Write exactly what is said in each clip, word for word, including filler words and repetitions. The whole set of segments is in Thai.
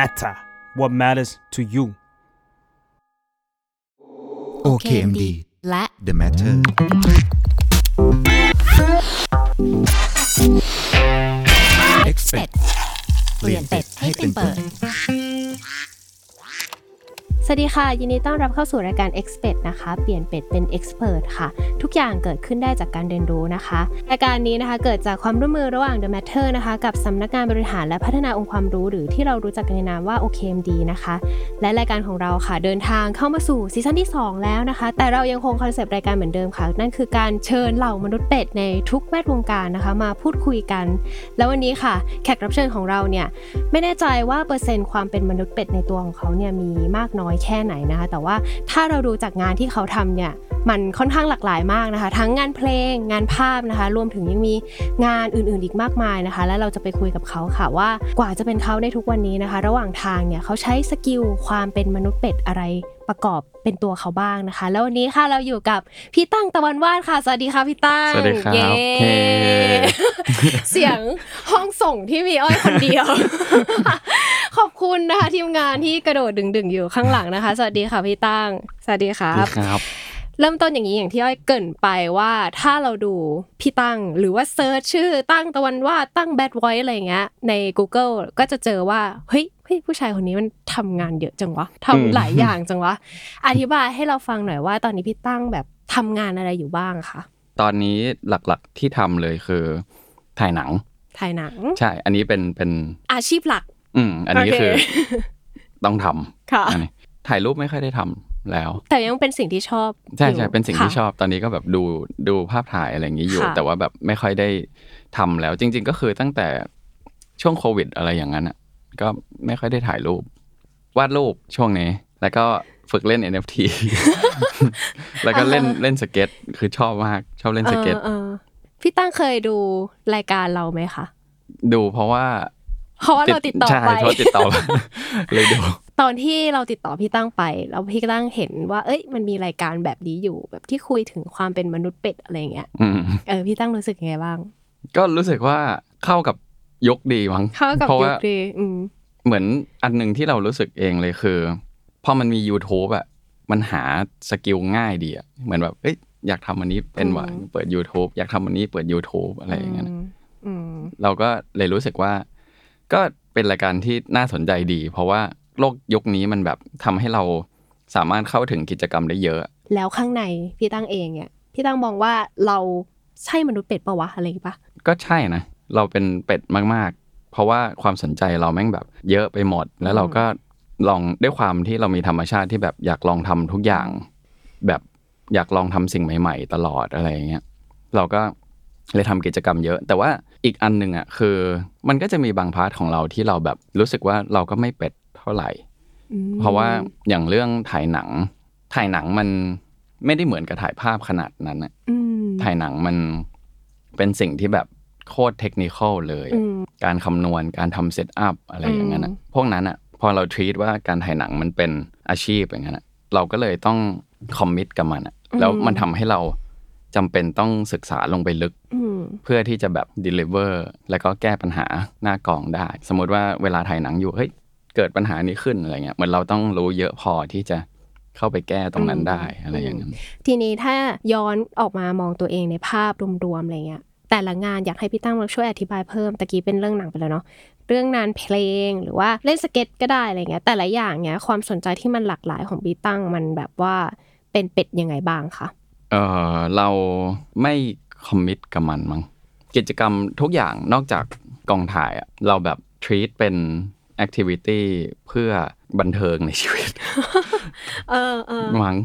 matter what matters to you โอ เค เอ็ม ดี และ The Matter เอ็กซ์เพิร์ท เปลี่ยนเป็ดให้เป็นเปิดสวัสดีค่ะยินดีต้อนรับเข้าสู่รายการ Expert นะคะเปลี่ยนเป็ดเป็น Expert ค่ะทุกอย่างเกิดขึ้นได้จากการเรียนรู้นะคะรายการนี้นะคะเกิดจากความร่วมมือระหว่าง The Matter นะคะกับสำนักงานบริหารและพัฒนาองค์ความรู้หรือที่เรารู้จักกันในนามว่า โอ เค เอ็ม ดี นะคะและรายการของเราค่ะเดินทางเข้ามาสู่ซีซั่นที่สองแล้วนะคะแต่เรายังคงคอนเซปต์รายการเหมือนเดิมค่ะนั่นคือการเชิญเหล่ามนุษย์เป็ดในทุกแวดวงการนะคะมาพูดคุยกันแล้ววันนี้ค่ะแขกรับเชิญของเราเนี่ยไม่แน่ใจว่าเปอร์เซ็นต์ความเป็นมนุษย์เป็ดในตัวของเขาเนี่ยมีมากน้อยแค่ไหนนะคะแต่ว่าถ้าเราดูจากงานที่เขาทำเนี่ยมันค่อนข้างหลากหลายมากนะคะทั้งงานเพลงงานภาพนะคะรวมถึงยังมีงานอื่นๆอีกมากมายนะคะและเราจะไปคุยกับเขาค่ะว่ากว่าจะเป็นเขาในทุกวันนี้นะคะระหว่างทางเนี่ยเขาใช้สกิลความเป็นมนุษย์เป็ดอะไรประกอบเป็นตัวเขาบ้างนะคะแล้ววันนี้ค่ะเราอยู่กับพี่ตั้งตะวันวาดค่ะสวัสดีค่ะพี่ตั้งสวัสดีครับเย้เสียงห้องส่งที่มีอ้อยคนเดียวขอบคุณนะคะทีมงานที่กระโดดดึงๆอยู่ข้างหลังนะคะสวัสดีค่ะพี่ตั้งสวัสดีครับเริ่มต้นอย่างนี้อย่างที่อ้อยเกริ่นไปว่าถ้าเราดูพี่ตั้งหรือว่าเซิร์ชชื่อตั้งตะวันวาดตั้งแบดไวท์อะไรอย่างเงี้ยใน Google ก็จะเจอว่าเฮ้ยเฮ้ยผู้ชายคนนี้มันทำงานเยอะจังวะทำหลายอย่างจังวะอธิบายให้เราฟังหน่อยว่าตอนนี้พี่ตั้งแบบทำงานอะไรอยู่บ้างคะตอนนี้หลักๆที่ทำเลยคือถ่ายหนังถ่ายหนังใช่อันนี้เป็นเป็นอาชีพหลักอืมอันนี้คือต้องทำค่ะถ่ายรูปไม่ค่อยได้ทำแล้วแต่ยังเป็นสิ่งที่ชอบใช่ใช่เป็นสิ่งที่ชอบตอนนี้ก็แบบดูดูภาพถ่ายอะไรอย่างนี้อยู่แต่ว่าแบบไม่ค่อยได้ทำแล้วจริงๆก็คือตั้งแต่ช่วงโควิดอะไรอย่างนั้นอะก็ไม่ค่อยได้ถ่ายรูปวาดรูปช่วงนี้แล้วก็ฝึกเล่น เอ็น เอฟ ที แล้วก็เล่นเล่นสเก็ตคือชอบมากชอบเล่นสเก็ตพี่ตั้งเคยดูรายการเราไหมคะดูเพราะว่าเพราะว่าเราติดต่อไปใช่เพราะติดต่อเลยดูตอนที่เราติดต่อพี่ตั้งไปแล้วพี่ตั้งเห็นว่าเอ้ยมันมีรายการแบบนี้อยู่แบบที่คุยถึงความเป็นมนุษย์เป็ดอะไรเงี้ยเออพี่ตั้งรู้สึกยังไงบ้างก็รู้สึกว่าเข้ากับยุคดีมั้งเพราะว่าเหมือนอันนึงที่เรารู้สึกเองเลยคือพอมันมี YouTube อ่ะมันหาสกิลง่ายดีอ่ะเหมือนแบบเอ้ยอยากทำอันนี้เป็นว่ะเปิด YouTube อยากทำอันนี้เปิด YouTube อะไรอย่างเงี้ยเราก็เลยรู้สึกว่าก็เป็นรายการที่น่าสนใจดีเพราะว่าโลกยุคนี้มันแบบทำให้เราสามารถเข้าถึงกิจกรรมได้เยอะแล้วข้างในพี่ตั้งเองเนี่ยพี่ตั้งมองว่าเราใช่มนุษย์เป็ดปะวะอะไรปะก็ใช่นะเราเป็นเป็ดมากๆเพราะว่าความสนใจเราแม่งแบบเยอะไปหมดแล้วเราก็ลองด้วยความที่เรามีธรรมชาติที่แบบอยากลองทำทุกอย่างแบบอยากลองทำสิ่งใหม่ๆตลอดอะไรอย่างเงี้ยเราก็เลยทำกิจกรรมเยอะแต่ว่าอีกอันนึงอ่ะคือมันก็จะมีบางพาร์ทของเราที่เราแบบรู้สึกว่าเราก็ไม่เป็ดเท่าไหร่เพราะว่าอย่างเรื่องถ่ายหนังถ่ายหนังมันไม่ได้เหมือนกับถ่ายภาพขนาดนั้นอ่ะถ่ายหนังมันเป็นสิ่งที่แบบโคตรเทคนิคอลเลยการคำนวณการทำเซตอัพอะไรอย่างนั้นอ่ะพวกนั้นอ่ะพอเราทรีตว่าการถ่ายหนังมันเป็นอาชีพอย่างนั้นอ่ะเราก็เลยต้องคอมมิตกับมันอ่ะแล้วมันทำให้เราจำเป็นต้องศึกษาลงไปลึกเพื่อที่จะแบบ deliver แล้วก็แก้ปัญหาหน้ากองได้สมมติว่าเวลาถ่ายหนังอยู่เฮ้ยเกิดปัญหานี้ขึ้นอะไรเงี้ยเหมือนเราต้องรู้เยอะพอที่จะเข้าไปแก้ตรงนั้นได้อะไรอย่างนั้นทีนี้ถ้าย้อนออกมามองตัวเองในภาพรวมๆอะไรเงี้ยแต่ละงานอยากให้พี่ตั้งช่วยอธิบายเพิ่มตะกี้เป็นเรื่องหนังไปแล้วเนาะเรื่องงานเพลงหรือว่าเล่นสเก็ตก็ได้อะไรเงี้ยแต่ละอย่างเนี้ยความสนใจที่มันหลากหลายของพี่ตั้งมันแบบว่าเป็นเป็ดยังไงบ้างคะเออเราไม่คอมมิตกับมันมั้งกิจกรรมทุกอย่างนอกจากกองถ่ายอ่ะเราแบบทรีตเป็นแอคทิวิตี้เพื่อบันเทิงในชีวิตเออๆมั้ง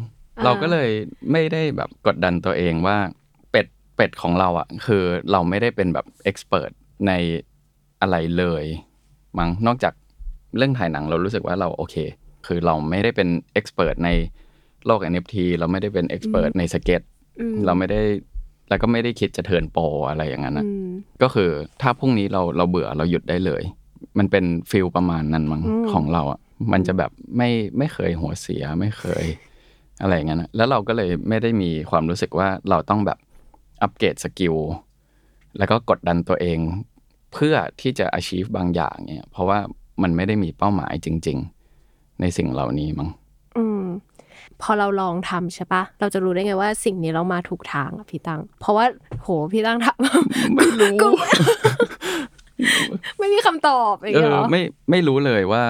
เราก็เลยไม่ได้แบบกดดันตัวเองว่าเป็ดเป็ดของเราอ่ะคือเราไม่ได้เป็นแบบเอ็กซ์เพิร์ทในอะไรเลยมั้งนอกจากเรื่องถ่ายหนังเรารู้สึกว่าเราโอเคคือเราไม่ได้เป็นเอ็กซ์เพิร์ทในโลก เอ็น เอฟ ที เราไม่ได้เป็น expert ในสเก็ตเราไม่ได้แล้วก็ไม่ได้คิดจะเทิร์นโปรอะไรอย่างนั้นนะก็คือถ้าพรุ่งนี้เราเราเบื่อเราหยุดได้เลยมันเป็นฟีลประมาณนั้นมั้งของเราอ่ะมันจะแบบไม่ไม่เคยหัวเสียไม่เคยอะไรอย่างนั้นนะแล้วเราก็เลยไม่ได้มีความรู้สึกว่าเราต้องแบบอัปเกรดสกิลแล้วก็กดดันตัวเองเพื่อที่จะ achieve บางอย่างเนี่ยเพราะว่า มันไม่ได้มีเป้าหมายจริงๆในสิ่งเหล่านี้มั้งอืมพอเราลองทำใช่ปะเราจะรู้ได้ไงว่าสิ่งนี้เรามาถูกทางพี่ตั้งเพราะว่าโหพี่ตั้งทำไม่รู้ ไม่มีคำตอบอย่างเงี้ยหรอไม่ไม่รู้เลยว่า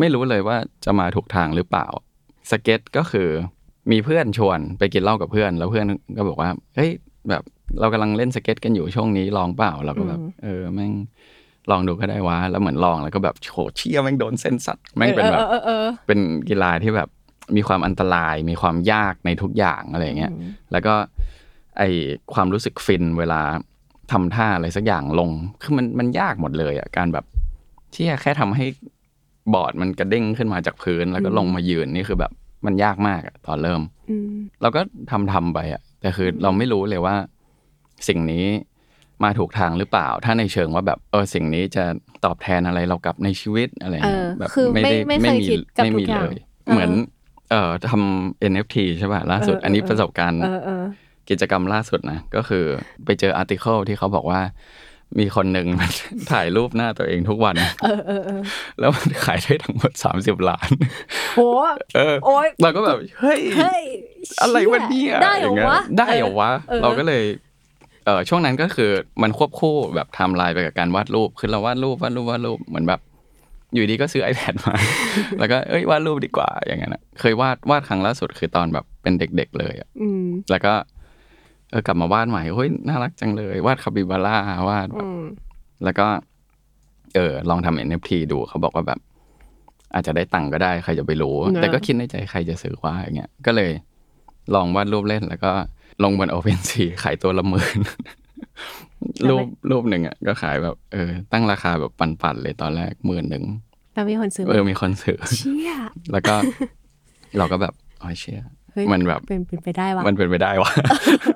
ไม่รู้เลยว่าจะมาถูกทางหรือเปล่าสเก็ตก็คือมีเพื่อนชวนไปกินเหล้ากับเพื่อนแล้วเพื่อนก็บอกว่าเฮ้ยแบบเรากำลังเล่นสเก็ตกันอยู่ช่วงนี้ลองเปล่าเราก็แบบเออแม่งลองดูก็ได้วะแล้วเหมือนลองแล้วก็แบบโฉดเชี่ยแม่งโดนเส้นสัตว์แม่งเป็นแบบเป็นกีฬาที่แบบมีความอันตรายมีความยากในทุกอย่างอะไรเงี้ยแล้วก็ไอความรู้สึกฟินเวลาทำท่าอะไรสักอย่างลงคือมันมันยากหมดเลยอ่ะการแบบเชี่ยแค่ทำให้บอร์ดมันกระเด้งขึ้นมาจากพื้นแล้วก็ลงมายืนนี่คือแบบมันยากมากอ่ะตอนเริ่มเราก็ทำทำไปอ่ะแต่คือเราไม่รู้เลยว่าสิ่งนี้มาถูกทางหรือเปล่าถ้าในเชิงว่าแบบเออสิ่งนี้จะตอบแทนอะไรเรากลับในชีวิตอะไรแบบไม่ได้ไม่มีไม่มีเลยเหมือนเอ่อทำ เอ็น เอฟ ที ใช่ป่ะล่าสุดอันนี้ประสบการณ์กิจกรรมล่าสุดนะก็คือไปเจออาร์ติเคิลที่เขาบอกว่ามีคนหนึ่งมันถ่ายรูปหน้าตัวเองทุกวันเออเออเออแล้วมันขายได้ทั้งหมดสามสิบล้านโอ้เออโอ้ยเราก็แบบเฮ้ยอะไรวะเนี่ยได้เหรอวะได้เหรอวะเราก็เลยเออช่วงนั้นก็คือมันควบคู่แบบไทม์ไลน์ไปกับการวาดรูปคือเราวาดรูปวาดรูปวาดรูปเหมือนแบบอยู่ดีก็ซื้อ iPad มาแล้วก็เอ้ยวาดรูปดีกว่าอย่างนั้นนะเคยวาดวาดครั้งล่าสุดคือตอนแบบเป็นเด็กๆเลยอ่ะแล้วก็เออกลับมาวาดใหม่เฮ้ยน่ารักจังเลยวาดคาปิบาร่าวาดแบบแล้วก็เออลองทำ เอ็น เอฟ ที ดูเขาบอกว่าแบบอาจจะได้ตังค์ก็ได้ใครจะไปรู้แต่ก็คิดในใจใครจะซื้อว่าอย่างเงี้ยก็เลยลองวาดรูปเล่นแล้วก็ลงบน OpenSea ขายตัวละหมื่นรูปรูปหนึ่งอ่ะก็ขายแบบเออตั้งราคาแบบปันๆเลยตอนแรกหมื่นหนึ่งแล้วมีคนซื้อเออมีคนซื้อเชี่ยแล้วก็เราก็แบบอ๋อเชี่ยมันแบบเป็นเป็นไปได้วะมันเป็นไปได้วะ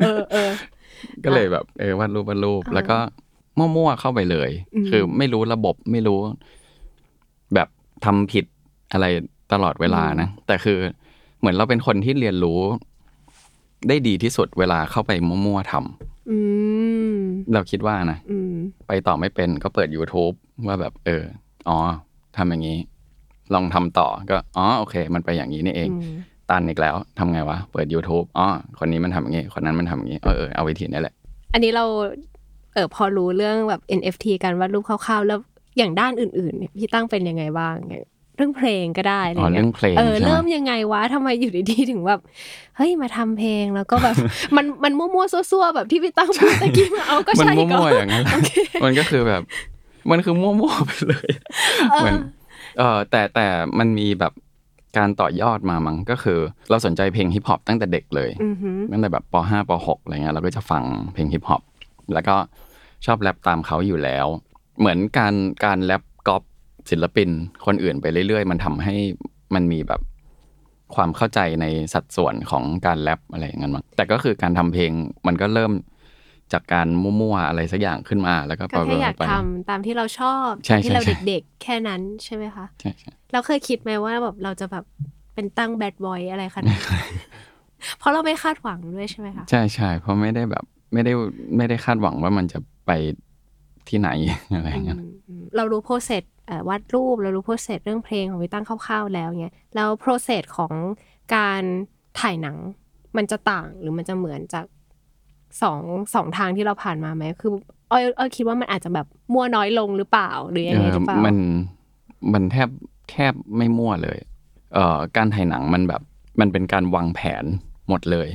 เออเออก็เลยแบบเออวาดรูปวาดรูปแล้วก็มั่วๆเข้าไปเลยคือไม่รู้ระบบไม่รู้แบบทำผิดอะไรตลอดเวลานะแต่คือเหมือนเราเป็นคนที่เรียนรู้ได้ดีที่สุดเวลาเข้าไปมั่วๆทำเราคิดว่านะไปต่อไม่เป็นก็เปิด YouTube ว่าแบบเอออ๋อทำอย่างนี้ลองทำต่อก็อ๋อโอเคมันไปอย่างนี้นี่เองตันอีกแล้วทำไงวะเปิด YouTube อ๋อคนนี้มันทำอย่างนี้คนนั้นมันทำอย่างนี้เออเออเอาวิธีนี้แหละอันนี้เราเออพอรู้เรื่องแบบ เอ็น เอฟ ที การวาดรูปคร่าวๆแล้วอย่างด้านอื่นๆพี่ตั้งเป็นยังไงบ้างเรื่องเพลงก็ได้อะไรเงี้ย เรื่องเพลง เออเริ่มยังไงวะทำไมอยู่ดีๆถึงแบบเฮ้ยมาทำเพลงแล้วก็แบบมันมันมั่วๆซั่วๆแบบที่พี่ตั้งพูดตะกี้มาเอาก็ใช่ก็มันมั่วๆอย่างนั้นมันก็คือแบบมันคือมั่วๆไปเลยเหมือนเออแต่แต่มันมีแบบการต่อยอดมามั้งก็คือเราสนใจเพลงฮิปฮอปตั้งแต่เด็กเลยตั้งแต่แบบป.ห้า ป.หก อะไรเงี้ยเราก็จะฟังเพลงฮิปฮอปแล้วก็ชอบแรปตามเขาอยู่แล้วเหมือนการการแรปก๊อปศิลปินคนอื่นไปเรื่อยๆมันทำให้มันมีแบบความเข้าใจในสัดส่วนของการแรปอะไรอย่างเงี้ยมั้งแต่ก็คือการทำเพลงมันก็เริ่มจากการมั่วๆอะไรสักอย่างขึ้นมาแล้วก็ไปก็อยากทำตามที่เราชอบที่เราเด็กๆแค่นั้นใช่ไหมคะใช่ๆเราเคยคิดไหมว่าแบบเราจะแบบเป็นตั้งแบดบอยอะไรขนาดเพราะเราไม่คาดหวังด้วยใช่ไหมคะใช่ๆเพราะไม่ได้แบบไม่ได้ไม่ได้คาดหวังว่ามันจะไปที่ไหนอะไรอย่างเงี้ยเรารู้โปรเซสวาดรูปเรารู้โปรเซสเรื่องเพลงของพี่ตั้งคร่าวๆแล้วเงี้ยแล้วโปรเซสของการถ่ายหนังมันจะต่างหรือมันจะเหมือนจากสองสองทางที่เราผ่านมาไหมคืออ้อยอ้อยคิดว่ามันอาจจะแบบมั่วน้อยลงหรือเปล่าหรือยังไงหรือเปล่ามันมันแทบแทบไม่มั่วเลยเอ่อการถ่ายหนังมันแบบมันเป็นการวางแผนหมดเลย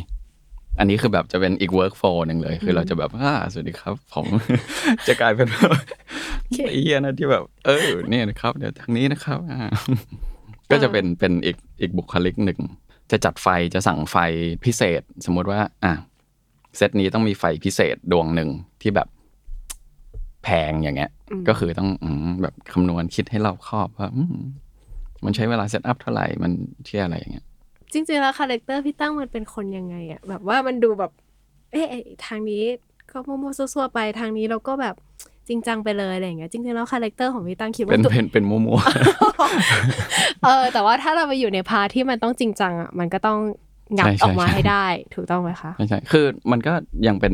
อันนี้คือแบบจะเป็นอีก workflow นึงเลยคือเราจะแบบอ่าสวัสดีครับผมจะกลายเป็นไอ้เหี้ยนะที่แบบเออเนี่ยนะครับเดี๋ยวทางนี้นะครับก็จะเป็นเป็นอีกอีกบุคลิกหนึ่งจะจัดไฟจะสั่งไฟพิเศษสมมติว่าอ่ะเซตนี้ต้องมีไฟพิเศษดวงหนึ่งที่แบบแพงอย่างเงี้ยก็คือต้องแบบคำนวณคิดให้รอบคอบว่ามันใช้เวลาเซตอัพเท่าไหร่มันเชื่ออะไรอย่างเงี้ยจริงๆแล้วคาแรคเตอร์พี่ตั้งมันเป็นคนยังไงอ่ะแบบว่ามันดูแบบเอ๊ะทางนี้ก็มั่วๆซั่วๆไปทางนี้เราก็แบบจริงจังไปเลยอะไรอย่างเงี้ยจริงๆแล้วคาแรคเตอร์ของพี่ตั้งคิดว่าเป็นเป็นเป็นมั่วๆเออแต่ว่าถ้าเราไปอยู่ในพาร์ทที่มันต้องจริงจังอ่ะมันก็ต้องงับออกมาให้ได้ถูกต้องไหมคะใช่ๆคือมันก็ยังเป็น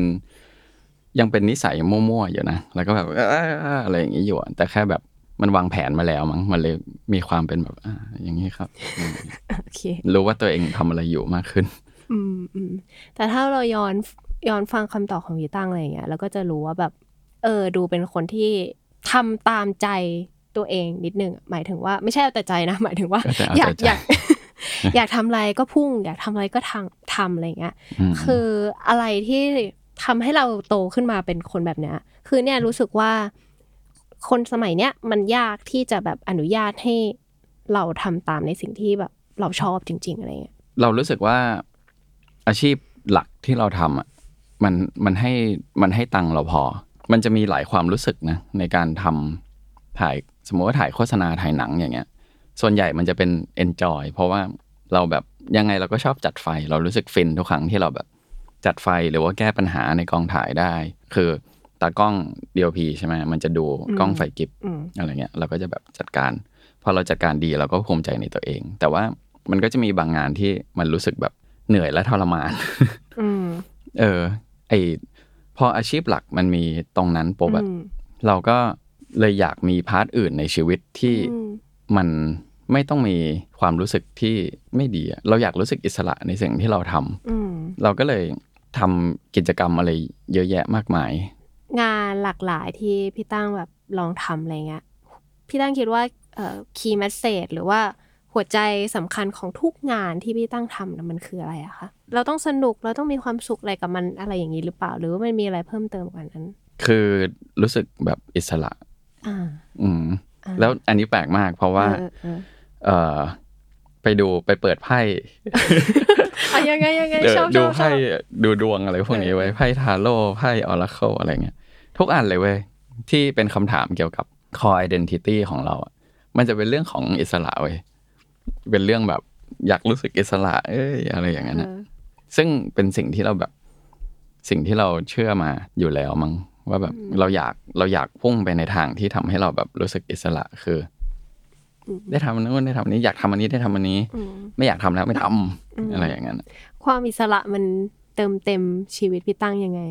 ยังเป็นนิสัยมั่วๆอยู่นะแล้วก็แบบอะไรอย่างเงี้ยอยู่แต่แค่แบบ มันวางแผนมาแล้วมั้งมันเลยมีความเป็นแบบอ่าอย่างนี้ครับโอเครู้ว่าตัวเองทำอะไรอยู่มากขึ้นอืมอืมแต่ถ้าเราย้อนย้อนฟังคำตอบของพี่ตั้งอะไรอย่างเงี้ยเราก็จะรู้ว่าแบบเออดูเป็นคนที่ทำตามใจตัวเองนิดนึงหมายถึงว่าไม่ใช่เอาแต่ใจนะหมายถึงว่าอยากอยากอยากทำอะไรก็พุ่งอยากทำอะไรก็ทำทำอะไรเงี้ยคืออะไรที่ทำให้เราโตขึ้นมาเป็นคนแบบเนี้ยคือเนี่ยรู้สึกว่าคนสมัยเนี้ยมันยากที่จะแบบอนุญาตให้เราทำตามในสิ่งที่แบบเราชอบจริงๆอะไรเงี้ยเรารู้สึกว่าอาชีพหลักที่เราทำอ่ะมันมันให้มันให้ตังค์เราพอมันจะมีหลายความรู้สึกนะในการทำถ่ายสมมติว่าถ่ายโฆษณาถ่ายหนังอย่างเงี้ยส่วนใหญ่มันจะเป็น enjoy เพราะว่าเราแบบยังไงเราก็ชอบจัดไฟเรารู้สึกฟินทุกครั้งที่เราแบบจัดไฟหรือว่าแก้ปัญหาในกองถ่ายได้คือตากล้อง ดี โอ พี ใช่ไหมมันจะดูกล้องไฟกริบอะไรเงี้ยเราก็จะแบบจัดการพอเราจัดการดีเราก็ภูมิใจในตัวเองแต่ว่ามันก็จะมีบางงานที่มันรู้สึกแบบเหนื่อยและทรมานเออไอพออาชีพหลักมันมีตรงนั้นปุ๊บแบบเราก็เลยอยากมีพาร์ทอื่นในชีวิตที่มันไม่ต้องมีความรู้สึกที่ไม่ดีเราอยากรู้สึกอิสระในสิ่งที่เราทำเราก็เลยทำกิจกรรมอะไรเยอะแยะมากมายงานหลากหลายที่พี่ตั้งแบบลองทำอะไรเงี้ยพี่ตั้งคิดว่าเอ่อ key message หรือว่าหัวใจสำคัญของทุกงานที่พี่ตั้งทำมันคืออะไรอะคะเราต้องสนุกเราต้องมีความสุขอะไรกับมันอะไรอย่างนี้หรือเปล่าหรือว่ามันมีอะไรเพิ่มเติมกว่านั้นคือรู้สึกแบบอิสระอ่าอืมแล้วอันนี้แปลกมากเพราะว่าเอ่อไปดูไปเปิดไพ่อ่ะยังไงยังไงชอบดูไพ่ดูดวงอะไรพวกนี้ไว้ไพ่ทาโร่ไพ่ออราเคิลอะไรเงี้ยทุกอันเลยเว้ยที่เป็นคำถามเกี่ยวกับ core identity ของเราอ่ะมันจะเป็นเรื่องของอิสระเว้ยเป็นเรื่องแบบอยากรู้สึกอิสระเอ้ยอะไรอย่างนั้นนะซึ่งเป็นสิ่งที่เราแบบสิ่งที่เราเชื่อมาอยู่แล้วมั้งว่าแบบเราอยากเราอยากพุ่งไปในทางที่ทำให้เราแบบรู้สึกอิสระคือได้ทำอันนู้นได้ทำอันนี้อยากทำอันนี้ได้ทำอันนี้ไม่อยากทำแล้วไม่ทำอะไรอย่างนั้นความอิสระมันเติมเต็มชีวิตพี่ตั้งยังไง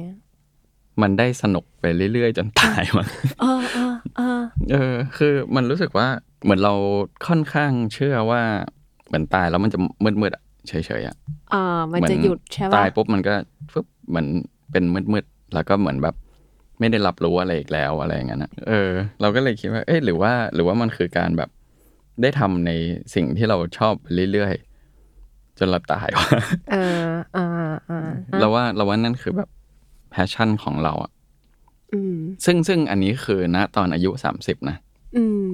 มันได้สนุกไปเรื่อยๆจนตายมั้งเออเออเออเออคือมันรู้สึกว่าเหมือนเราค่อนข้างเชื่อว่าเหมือนตายแล้วมันจะมืดๆเฉยๆอ่ะอ่ามันจะหยุดใช่ป่ะตายปุ๊บมันก็ปึ๊บเหมือนเป็นมืดๆแล้วก็เหมือนแบบไม่ได้รับรู้อะไรอีกแล้วอะไรอย่างนั้นนะเออเราก็เลยคิดว่าเอ๊ะหรือว่าหรือว่ามันคือการแบบได้ทำในสิ่งที่เราชอบเรื่อยๆจนเราตายวะเอออ่าอ่าเราว่าเราว่านั่นคือแบบแพชชั่นของเราอ่ะซึ่งซึ่งอันนี้คือณตอนอายุสามสิบนะ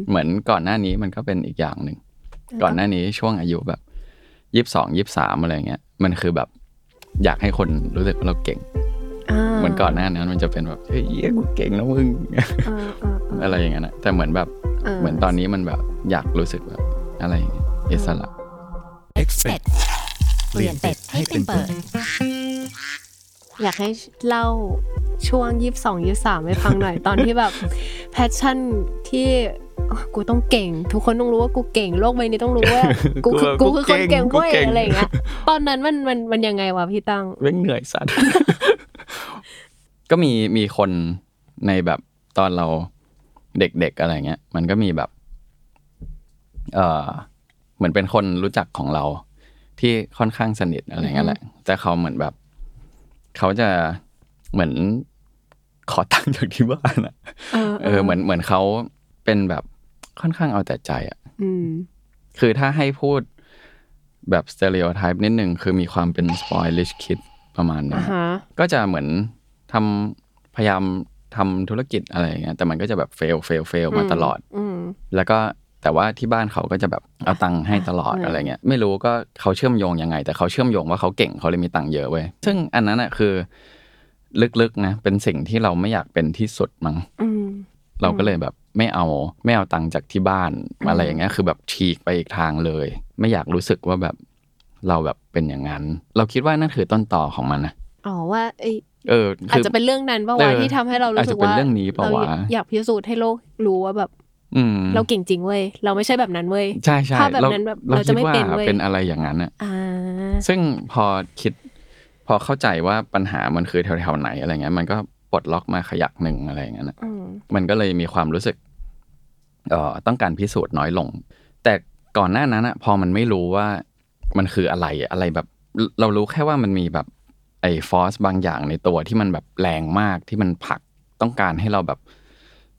เหมือนก่อนหน้านี้มันก็เป็นอีกอย่างหนึ่งก่อนหน้านี้ช่วงอายุแบบยี่สิบสองยี่สิบสามอะไรเงี้ยมันคือแบบอยากให้คนรู้สึกว่าเราเก่งเหมือนก่อนหน้านั้นมันจะเป็นแบบเฮ้ยกูเก่งแล้วมึงอะไรอย่างเงี้ยนะแต่เหมือนแบบเหมือนตอนนี้มันแบบอยากรู้สึกแบบอะไรอย่างเงี้ยอิสระ Expert เปลี่ยนเป็ดให้เป็นเปิดอยากให้เล่าช่วงยี่สิบสอง ยี่สิบสามให้ฟังหน่อย ตอนที่แบบแพชชั่นที่กูต้องเก่งทุกคนต้องรู้ว่ากูเก่งโลกใบนี้ต้องรู้ว่ากูคือกูคือคนเก่งเว้ยอะไรอย่างเงี้ยตอนนั้นมันมันมันยังไงวะพี่ตั้งเรื่องเหนื่อยสัตว์ ก็มีมีคนในแบบตอนเราเด็กๆอะไรเงี้ยมันก็มีแบบเอ่อเหมือนเป็นคนรู้จักของเราที่ค่อนข้างสนิทอะไรเงี้ยแหละแต่เขาเหมือนแบบเขาจะเหมือนขอตังค์จากที่บ้านอ่ะเออเหมือนเหมือนเขาเป็นแบบค่อนข้างเอาแต่ใจอ่ะคือถ้าให้พูดแบบสเตอริโอไทป์นิดนึงคือมีความเป็น spoilish kid ประมาณนึงก็จะเหมือนทำพยายามทำธุรกิจอะไรอย่างเงี้ยแต่มันก็จะแบบ fail fail fail มาตลอดแล้วก็แต่ว่าที่บ้านเขาก็จะแบบเอาตังค์ให้ตลอดอะไรเงี้ยไม่รู้ก็เขาเชื่อมโยงยังไงแต่เขาเชื่อมโยงว่าเขาเก่งเขาเลยมีตังค์เยอะเว้ยซึ่งอันนั้นอ่ะคือลึกๆนะเป็นสิ่งที่เราไม่อยากเป็นที่สุดมั้งเราก็เลยแบบไม่เอาไม่เอาตังค์จากที่บ้านอะไรอย่างเงี้ยคือแบบฉีกไปอีกทางเลยไม่อยากรู้สึกว่าแบบเราแบบเป็นอย่างนั้นเราคิดว่านั่นคือต้นตอของมันนะอ๋อว่าไอเอออาจจะเป็นเรื่องนั้นป่าววะที่ทำให้เรารู้สึกว่าเราอยากพิสูจน์ให้โลกรู้ว่าแบบเราเก่งจริงเว้ยเราไม่ใช่แบบนั้นเว้ยใช่ๆถ้าแบบนั้นแบบเราจะไม่เป็นเว้ยเป็นอะไรอย่างนั้นน่ะอ่าซึ่งพอคิดพอเข้าใจว่าปัญหามันคือแถวๆไหนอะไรเงี้ยมันก็ปลดล็อกมาขยักหนึ่งอะไรอย่างนั้นน่ะมันก็เลยมีความรู้สึก เอ่อต้องการพิสูจน์น้อยลงแต่ก่อนหน้านั้นนะพอมันไม่รู้ว่ามันคืออะไรอะไรแบบเรารู้แค่ว่ามันมีแบบไอ้ฟอร์สบางอย่างในตัวที่มันแบบแรงมากที่มันผลักต้องการให้เราแบบ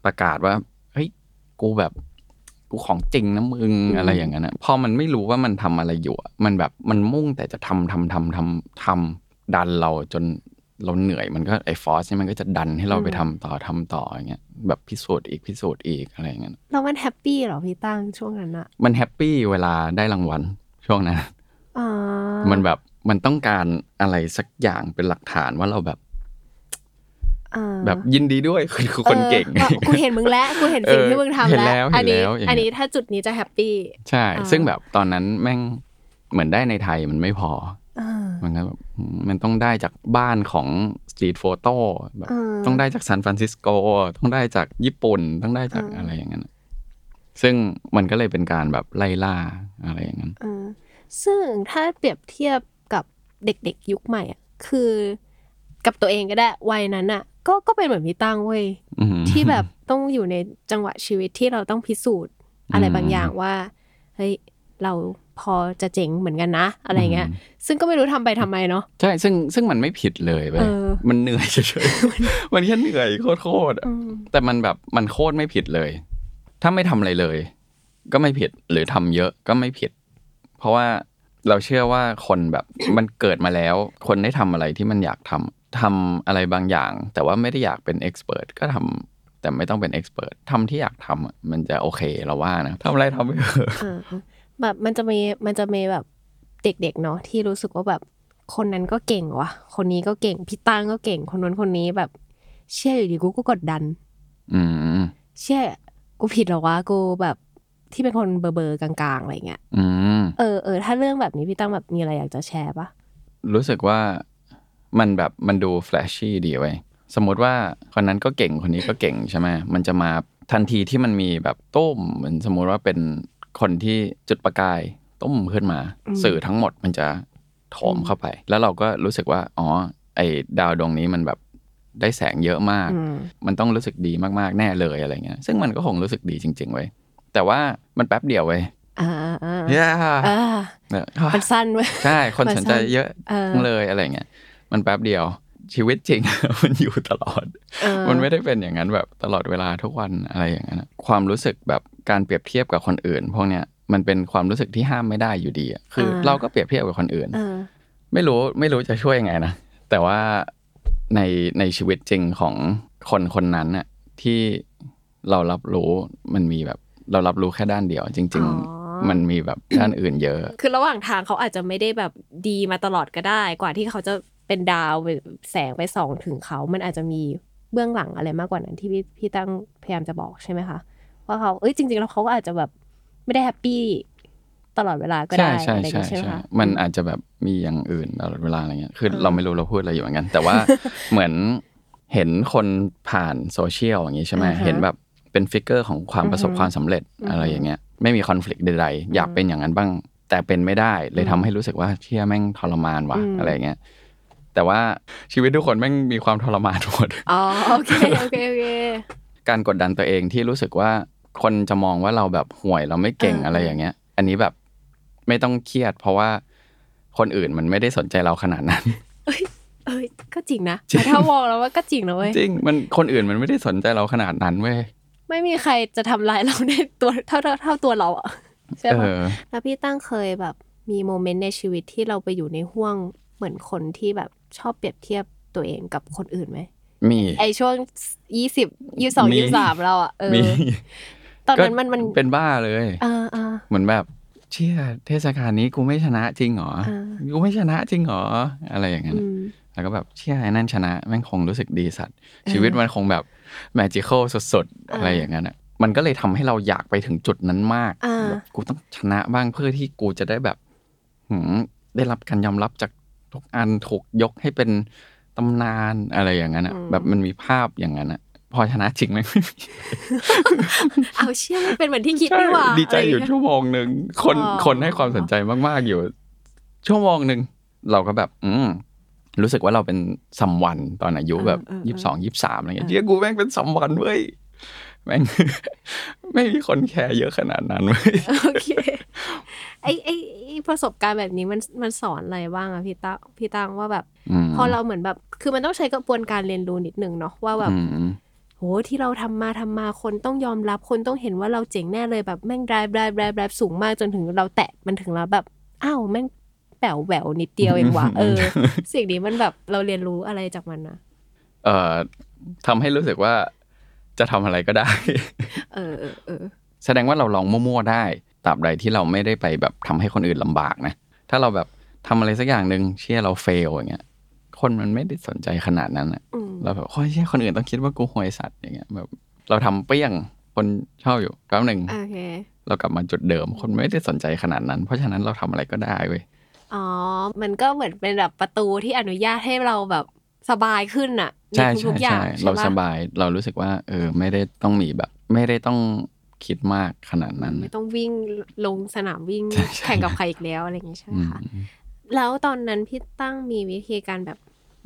ประกาศว่าเฮ้ยกูแบบกูของจริงนะมึงอะไรอย่างนั้นนะพอมันไม่รู้ว่ามันทำอะไรอยู่มันแบบมันมุ่งแต่จะทำทำทำทำทำดันเราจนเราเหนื่อยมันก็ไอ้ฟอร์สนี่มันก็จะดันให้เราไปทำต่อทำต่ออย่างเงี้ยแบบพิสูจน์อีกพิสูจน์อีกอะไรอย่างเงี้ยแล้วมันแฮปปี้เหรอพี่ตั้งช่วงนั้นอะมันแฮปปี้เวลาได้รางวัลช่วงนั้นมันแบบมันต้องการอะไรสักอย่างเป็นหลักฐานว่าเราแบบแบบยินดีด้วยคือคนเก่งกูเห็นมึงแล้วกูเห็นสิ่งที่มึงทำแล้วอันนี้อันนี้ถ้าจุดนี้จะแฮปปี้ใช่ซึ่งแบบตอนนั้นแม่งเหมือนได้ในไทยมันไม่พอมันก็แบบมันต้องได้จากบ้านของสตรีทโฟโต้แบบต้องได้จากซานฟรานซิสโกต้องได้จากญี่ปุ่นต้องได้จากอะไรอย่างเงี้ยซึ่งมันก็เลยเป็นการแบบไล่ล่าอะไรอย่างเงี้ยซึ่งถ้าเปรียบเทียบกับเด็กๆยุคใหม่อ่ะคือกับตัวเองก็ได้วัยนั้นอ่ะก็ก็เป็นเหมือนพี่ตั้งเว้ยที่แบบต้องอยู่ในจังหวะชีวิตที่เราต้องพิสูจน์อะไรบางอย่างว่าเฮ้ยเราพอจะเจ๋งเหมือนกันนะอะไรเงี้ยซึ่งก็ไม่รู้ทำไปทำไมเนาะใช่ซึ่งซึ่งมันไม่ผิดเลยเว้ยมันเหนื่อยเฉยๆมันแค่เหนื่อยโคตรๆแต่มันแบบมันโคตรไม่ผิดเลยถ้าไม่ทำอะไรเลยก็ไม่ผิดหรือทำเยอะก็ไม่ผิดเพราะว่าเราเชื่อว่าคนแบบมันเกิดมาแล้วคนได้ทำอะไรที่มันอยากทำทำอะไรบางอย่างแต่ว่าไม่ได้อยากเป็น expert ก็ทำแต่ไม่ต้องเป็น expert ทำที่อยากทำมันจะโอเคเราว่านะทำอะไรทำไปเถอะแบบมันจะมีมันจะมีแบบเด็กๆเนาะที่รู้สึกว่าแบบคนนั้นก็เก่งวะคนนี้ก็เก่งพี่ตั้งก็เก่งคนนั้นคนนี้แบบเชื่ออยู่ดีกูก็กดดันอืมเชื่อกูผิดหรอวะกูแบบที่เป็นคนเบอร์เบอร์กลางๆอะไรเงี้ยเออเออถ้าเรื่องแบบนี้พี่ตั้งแบบมีอะไรอยากจะแชร์ปะรู้สึกว่ามันแบบมันดูแฟลชชี่ดีเว้ยสมมติว่าคนนั้นก็เก่งคนนี้ก็เก่งใช่ไหมมันจะมาทันทีที่มันมีแบบต้มเหมือนสมมติว่าเป็นคนที่จุดประกายต้มขึ้นมาสื่อทั้งหมดมันจะโถมเข้าไปแล้วเราก็รู้สึกว่าอ๋อไอ้ดาวดวงนี้มันแบบได้แสงเยอะมากมันต้องรู้สึกดีมากๆแน่เลยอะไรเงี้ยซึ่งมันก็คงรู้สึกดีจริงๆเว้ยแต่ว่ามันแป๊บเดียวเว้ยอ่าเนี่ยมันสั้นเว้ยใช่คนสนใจเยอะเลยอะไรเงี้ยมันแป๊บเดียวชีวิตจริงมันอยู่ตลอดมันไม่ได้เป็นอย่างนั้นแบบตลอดเวลาทุกวันอะไรอย่างเงี้ยความรู้สึกแบบการเปรียบเทียบกับคนอื่นพวกเนี้ยมันเป็นความรู้สึกที่ห้ามไม่ได้อยู่ดีอ่ะคือเราก็เปรียบเทียบกับคนอื่นไม่รู้ไม่รู้จะช่วยยังไงนะแต่ว่าในในชีวิตจริงของคนคนนั้นน่ะที่เรารับรู้มันมีแบบเรารับรู้แค่ด้านเดียวจริงๆมันมีแบบด้านอื่นเยอะคือระหว่างทางเขาอาจจะไม่ได้แบบดีมาตลอดก็ได้กว่าที่เขาจะเป็นดาวแสงไปส่องถึงเขามันอาจจะมีเบื้องหลังอะไรมากกว่านั้นที่พี่ตั้งพยายามจะบอกใช่ไหมคะว่าเขาเอ้ยจริงๆแล้วเขาก็อาจจะแบบไม่ได้แฮปปี้ตลอดเวลาก็ได้ใช่ใช่ใช่มันอาจจะแบบมีอย่างอื่นตลอดเวลาอะไรเงี้ยคือเราไม่รู้เราพูดอะไรอยู่เหมือนกันแต่ว่าเหมือนเห็นคนผ่านโซเชียลอย่างนี้ใช่ไหมเห็นแบบเป็นฟิกเกอร์ของความประสบความสำเร็จอะไรอย่างเงี้ยไม่มีคอนฟลิกต์ใดๆอยากเป็นอย่างนั้นบ้างแต่เป็นไม่ได้เลยทำให้รู้สึกว่าเชี่ยแม่งทรมานว่ะอะไรเงี้ยแต่ว่าชีวิตทุกคนแม่งมีความทรมานหมดอ๋อโอเคโอเคโอเคการกดดันตัวเองที่รู้สึกว่าคนจะมองว่าเราแบบห่วยเราไม่เก่งอะไรอย่างเงี้ยอันนี้แบบไม่ต้องเครียดเพราะว่าคนอื่นมันไม่ได้สนใจเราขนาดนั้นเอ้ยเอ้ยก็จริงนะถ้ามองแล้วว่าก็จริงนะเว้ยจริงมันคนอื่นมันไม่ได้สนใจเราขนาดนั้นเว้ยไม่มีใครจะทำลายเราได้ตัวเท่าเท่าตัวเราอ่ะใช่ป่ะแล้วพี่ตั้งเคยแบบมีโมเมนต์ในชีวิตที่เราไปอยู่ในห่วงเหมือนคนที่แบบชอบเปรียบเทียบตัวเองกับคนอื่นไหมมีไอช่วงยี่สิบยี่สองยี่สามเราอ่ะเออตอนนั้นมันมันเป็นบ้าเลยเออเออเหมือนแบบเชี่ยเทศกาลนี้กูไม่ชนะจริงหรอกูไม่ชนะจริงหรออะไรอย่างเงี้ยแล้วก็แบบเชี่ยไอ้นั่นชนะแม่งคงรู้สึกดีสัตว์ชีวิตมันคงแบบแมจิคอลสดๆอะไรอย่างเงี้ยน่ะมันก็เลยทำให้เราอยากไปถึงจุดนั้นมากกูต้องชนะบ้างเพื่อที่กูจะได้แบบได้รับการยอมรับจากทุกอันถูกยกให้เป็นตำนานอะไรอย่างนั้นอ่ะแบบมันมีภาพอย่างนั้นอ่ะพอชนะจริงไหมเอาเชื่อไม่เป็นเหมือนที่คิดนี่หว่าดีใจอยู่ชั่วโมงนึงคนคนให้ความสนใจมากๆอยู่ชั่วโมงนึงเราก็แบบอืมรู้สึกว่าเราเป็นซัมวันตอนอายุแบบยี่สิบสองยี่สิบสามอะไรเงี้ยเดี๋ยวกูแม่งเป็นซัมวันเว้ย แม่งไม่มีคนแคร์เยอะขนาดนั้นเว้ยโอเคไอ้ไอ้ประสบการณ์แบบนี้มันมันสอนอะไรบ้างอะพี่ตั๊กพี่ตั๊กว่าแบบพอเราเหมือนแบบคือมันต้องใช้กระบวนการเรียนรู้นิดนึงเนาะว่าแบบโหที่เราทำมาทำมาคนต้องยอมรับคนต้องเห็นว่าเราเจ๋งแน่เลยแบบแม่งไดรฟ์ไดรฟ์ไดรฟ์สูงมากจนถึงเราแตะมันถึงแล้วแบบอ้าวแม่งแป๋วแหววนิดเดียวเองว่ะเออสิ่งนี้มันแบบเราเรียนรู้อะไรจากมันนะเอ่อทำให้รู้สึกว่าจะทำอะไรก็ได้เออเออแสดงว่าเราลองมั่วๆได้ตราบใดที่เราไม่ได้ไปแบบทำให้คนอื่นลำบากนะถ้าเราแบบทำอะไรสักอย่างนึงเชื่อเราเฟลอย่างเงี้ยคนมันไม่ได้สนใจขนาดนั้นอ่ะเราแบบโอ้ยเชื่อคนอื่นต้องคิดว่ากูห่วยสัตว์อย่างเงี้ยแบบเราทำเปี้ยงคนชอบอยู่แป๊บนึงเรากลับมาจุดเดิมคนไม่ได้สนใจขนาดนั้นเพราะฉะนั้นเราทำอะไรก็ได้เว้ยอ๋อมันก็เหมือนเป็นแบบประตูที่อนุญาตให้เราแบบสบายขึ้นอ่ะใช่ใช่ใช่เราสบายเรารู้สึกว่าเออไม่ได้ต้องมีแบบไม่ได้ต้องคิดมากขนาดนั้นไม่ต้องวิ่งลงสนามวิ่งแข่งกับใครอีกแล้วอะไรอย่างนี้ใช่ไหมคะแล้วตอนนั้นพี่ตั้งมีวิธีการแบบ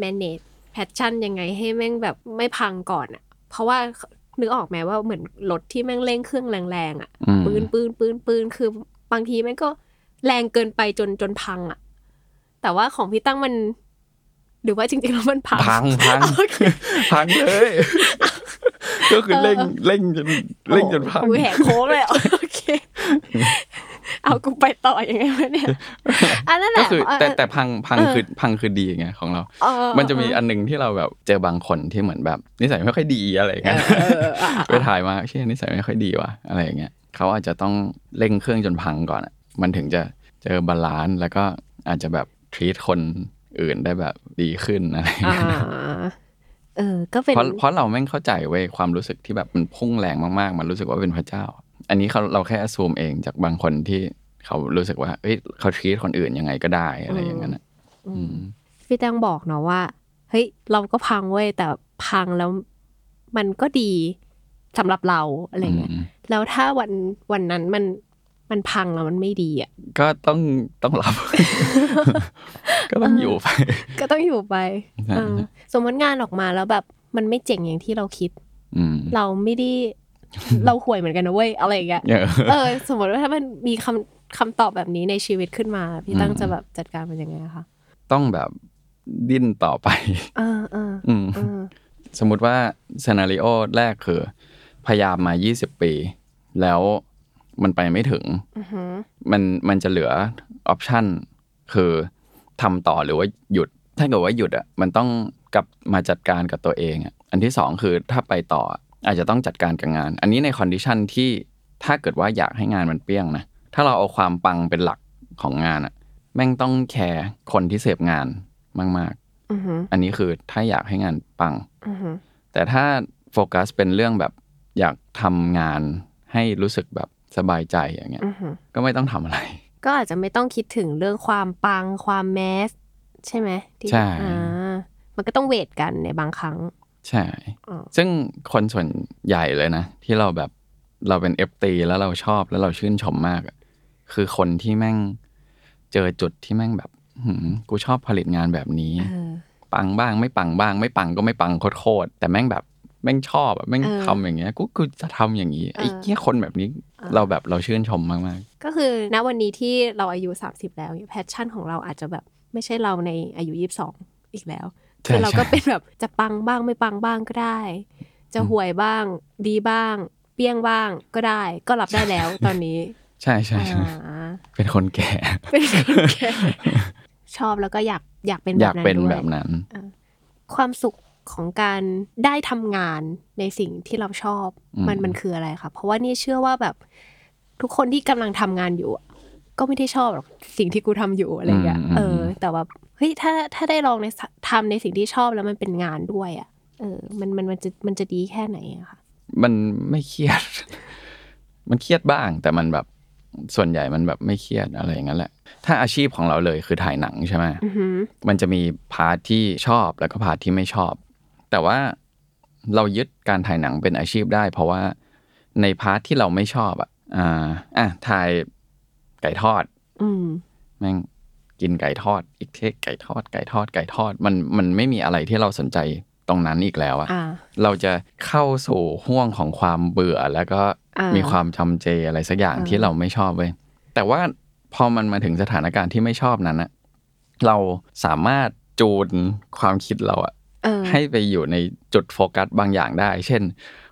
manage passion ยังไงให้แม่งแบบไม่พังก่อนอ่ะเพราะว่านึกออกไหมว่าเหมือนรถที่แม่งเร่งเครื่องแรงๆอ่ะปืนปืนปืนปืนคือบางทีแม่งก็แรงเกินไปจนจนพังอ่ะแต่ว่าของพี่ตั้งมันหรือว่าจริงๆแล้วมันพังพังพัง okay. พังเลยก็คือเร่งเร่งจนเร่งจนพังกูแหกโค้งเลยโอเคเอากูไปต่อยังไงวะเนี่ยอันนั้นแหละก็คือแต่แต่พังพังคือพังคือดีไงของเรามันจะมีอันนึงที่เราแบบเจอบางคนที่เหมือนแบบนิสัยไม่ค่อยดีอะไรอย่างเงี้ยไปถ่ายมาเช่นนิสัยไม่ค่อยดีว่ะอะไรอย่างเงี้ยเขาอาจจะต้องเร่งเครื่องจนพังก่อนอ่ะมันถึงจะเจอบาลานซ์แล้วก็อาจจะแบบทรีตคนอื่นได้แบบดีขึ้นอะไรอย่างเงี้ยเออก็เป็นเพราะเพราะเราแม่งเข้าใจเว้ยความรู้สึกที่แบบมันพุ่งแรงมากๆมันรู้สึกว่าเป็นพระเจ้าอันนี้เขาเราแค่อซูมเองจากบางคนที่เขารู้สึกว่าเอ้ยเขาทรีตคนอื่นยังไงก็ได้อะไรอย่างนั้นอ่ะพี่แตงบอกเนาะว่าเฮ้ยเราก็พังเว้ยแต่พังแล้วมันก็ดีสำหรับเราอะไรเงี้ยแล้วถ้าวันวันนั้นมันมันพังแล้วมันไม่ดีอ่ะก็ต้องต้องรับก็ต้องอยู่ไปก็ต้องอยู่ไปสมมติงานออกมาแล้วแบบมันไม่เจ๋งอย่างที่เราคิดเราไม่ได้เราห่วยเหมือนกันนะเว้ยอะไรอย่างเงี้ยเออสมมติว่าถ้ามันมีคำคำตอบแบบนี้ในชีวิตขึ้นมาพี่ตั้งจะแบบจัดการมันยังไงคะต้องแบบดิ้นต่อไปเออเออสมมติว่าซีนาริโอแรกคือพยายามมายี่สิบปีแล้วมันไปไม่ถึงมันมันจะเหลือออปชั่นคือทำต่อหรือว่าหยุดถ้าเกิดว่าหยุดอ่ะมันต้องกลับมาจัดการกับตัวเองอ่ะอันที่สองคือถ้าไปต่ออาจจะต้องจัดการกับงานอันนี้ในคอนดิชันที่ถ้าเกิดว่าอยากให้งานมันเปี้ยงนะถ้าเราเอาความปังเป็นหลักของงานอ่ะแม่งต้องแคร์คนที่เสพงานมากๆอันนี้คือถ้าอยากให้งานปังแต่ถ้าโฟกัสเป็นเรื่องแบบอยากทำงานให้รู้สึกแบบสบายใจอย่างเงี้ยก็ไม่ต้องทำอะไรก็อาจจะไม่ต้องคิดถึงเรื่องความปังความแมสใช่ไหมใช่มันก็ต้องเวทกันในบางครั้งใช่ซึ่งคนส่วนใหญ่เลยนะที่เราแบบเราเป็น เอฟ ที แล้วเราชอบแล้วเราชื่นชมมากคือคนที่แม่งเจอจุดที่แม่งแบบกูชอบผลิตงานแบบนี้ปังบ้างไม่ปังบ้างไม่ปังก็ไม่ปังโคตรแต่แม่งแบบแม่งชอบแบบแม่งทำอย่างเงี้ยกูกูจะทำอย่างงี้ไอ้เหี้ยคนแบบนี้เราแบบเราชื่นชมมากๆก็คือณวันนี้ที่เราอายุสามสิบแล้วแพชชั่นของเราอาจจะแบบไม่ใช่เราในอายุยี่สิบสองอีกแล้วคือเราก็เป็นแบบจะปังบ้างไม่ปังบ้างก็ได้จะห่วยบ้างดีบ้างเปี้ยงบ้างก็ได้ก็รับได้แล้วตอนนี้ใช่ๆเป็นคนแก่เป็นคนแก่ชอบแล้วก็อยากอยากเป็นแบบนั้นด้วยอยากเป็นแบบนั้นความสุขของการได้ทำงานในสิ่งที่เราชอบมันมันคืออะไรคะเพราะว่านี่เชื่อว่าแบบทุกคนที่กำลังทำงานอยู่ก็ไม่ได้ชอบหรอกสิ่งที่กูทำอยู่อะไรอย่างเงี้ยเออแต่ว่าเฮ้ยถ้าถ้าได้ลองในทำในสิ่งที่ชอบแล้วมันเป็นงานด้วยอ่ะเออมันมันมันจะมันจะดีแค่ไหนอะคะมันไม่เครียดมันเครียดบ้างแต่มันแบบส่วนใหญ่มันแบบไม่เครียดอะไรอย่างนั้นแหละถ้าอาชีพของเราเลยคือถ่ายหนังใช่ไหมมันจะมีพาร์ทที่ชอบแล้วก็พาร์ทที่ไม่ชอบแต่ว่าเรายึดการถ่ายหนังเป็นอาชีพได้เพราะว่าในพาร์ทที่เราไม่ชอบอ่ะอ่าอ่ะถ่ายไก่ทอดอืมแม่งกินไก่ทอดอีกเทคไก่ทอดไก่ทอดไก่ทอดมันมันไม่มีอะไรที่เราสนใจ ตรงนั้นอีกแล้วอะเราจะเข้าสู่ห้วงของความเบื่อแล้วก็มีความจำเจอะไรสักอย่างที่เราไม่ชอบเว้ยแต่ว่าพอมันมาถึงสถานการณ์ที่ไม่ชอบนั้นอะเราสามารถจูนความคิดเราอะให้ไปอยู่ในจุดโฟกัสบางอย่างได้เช่น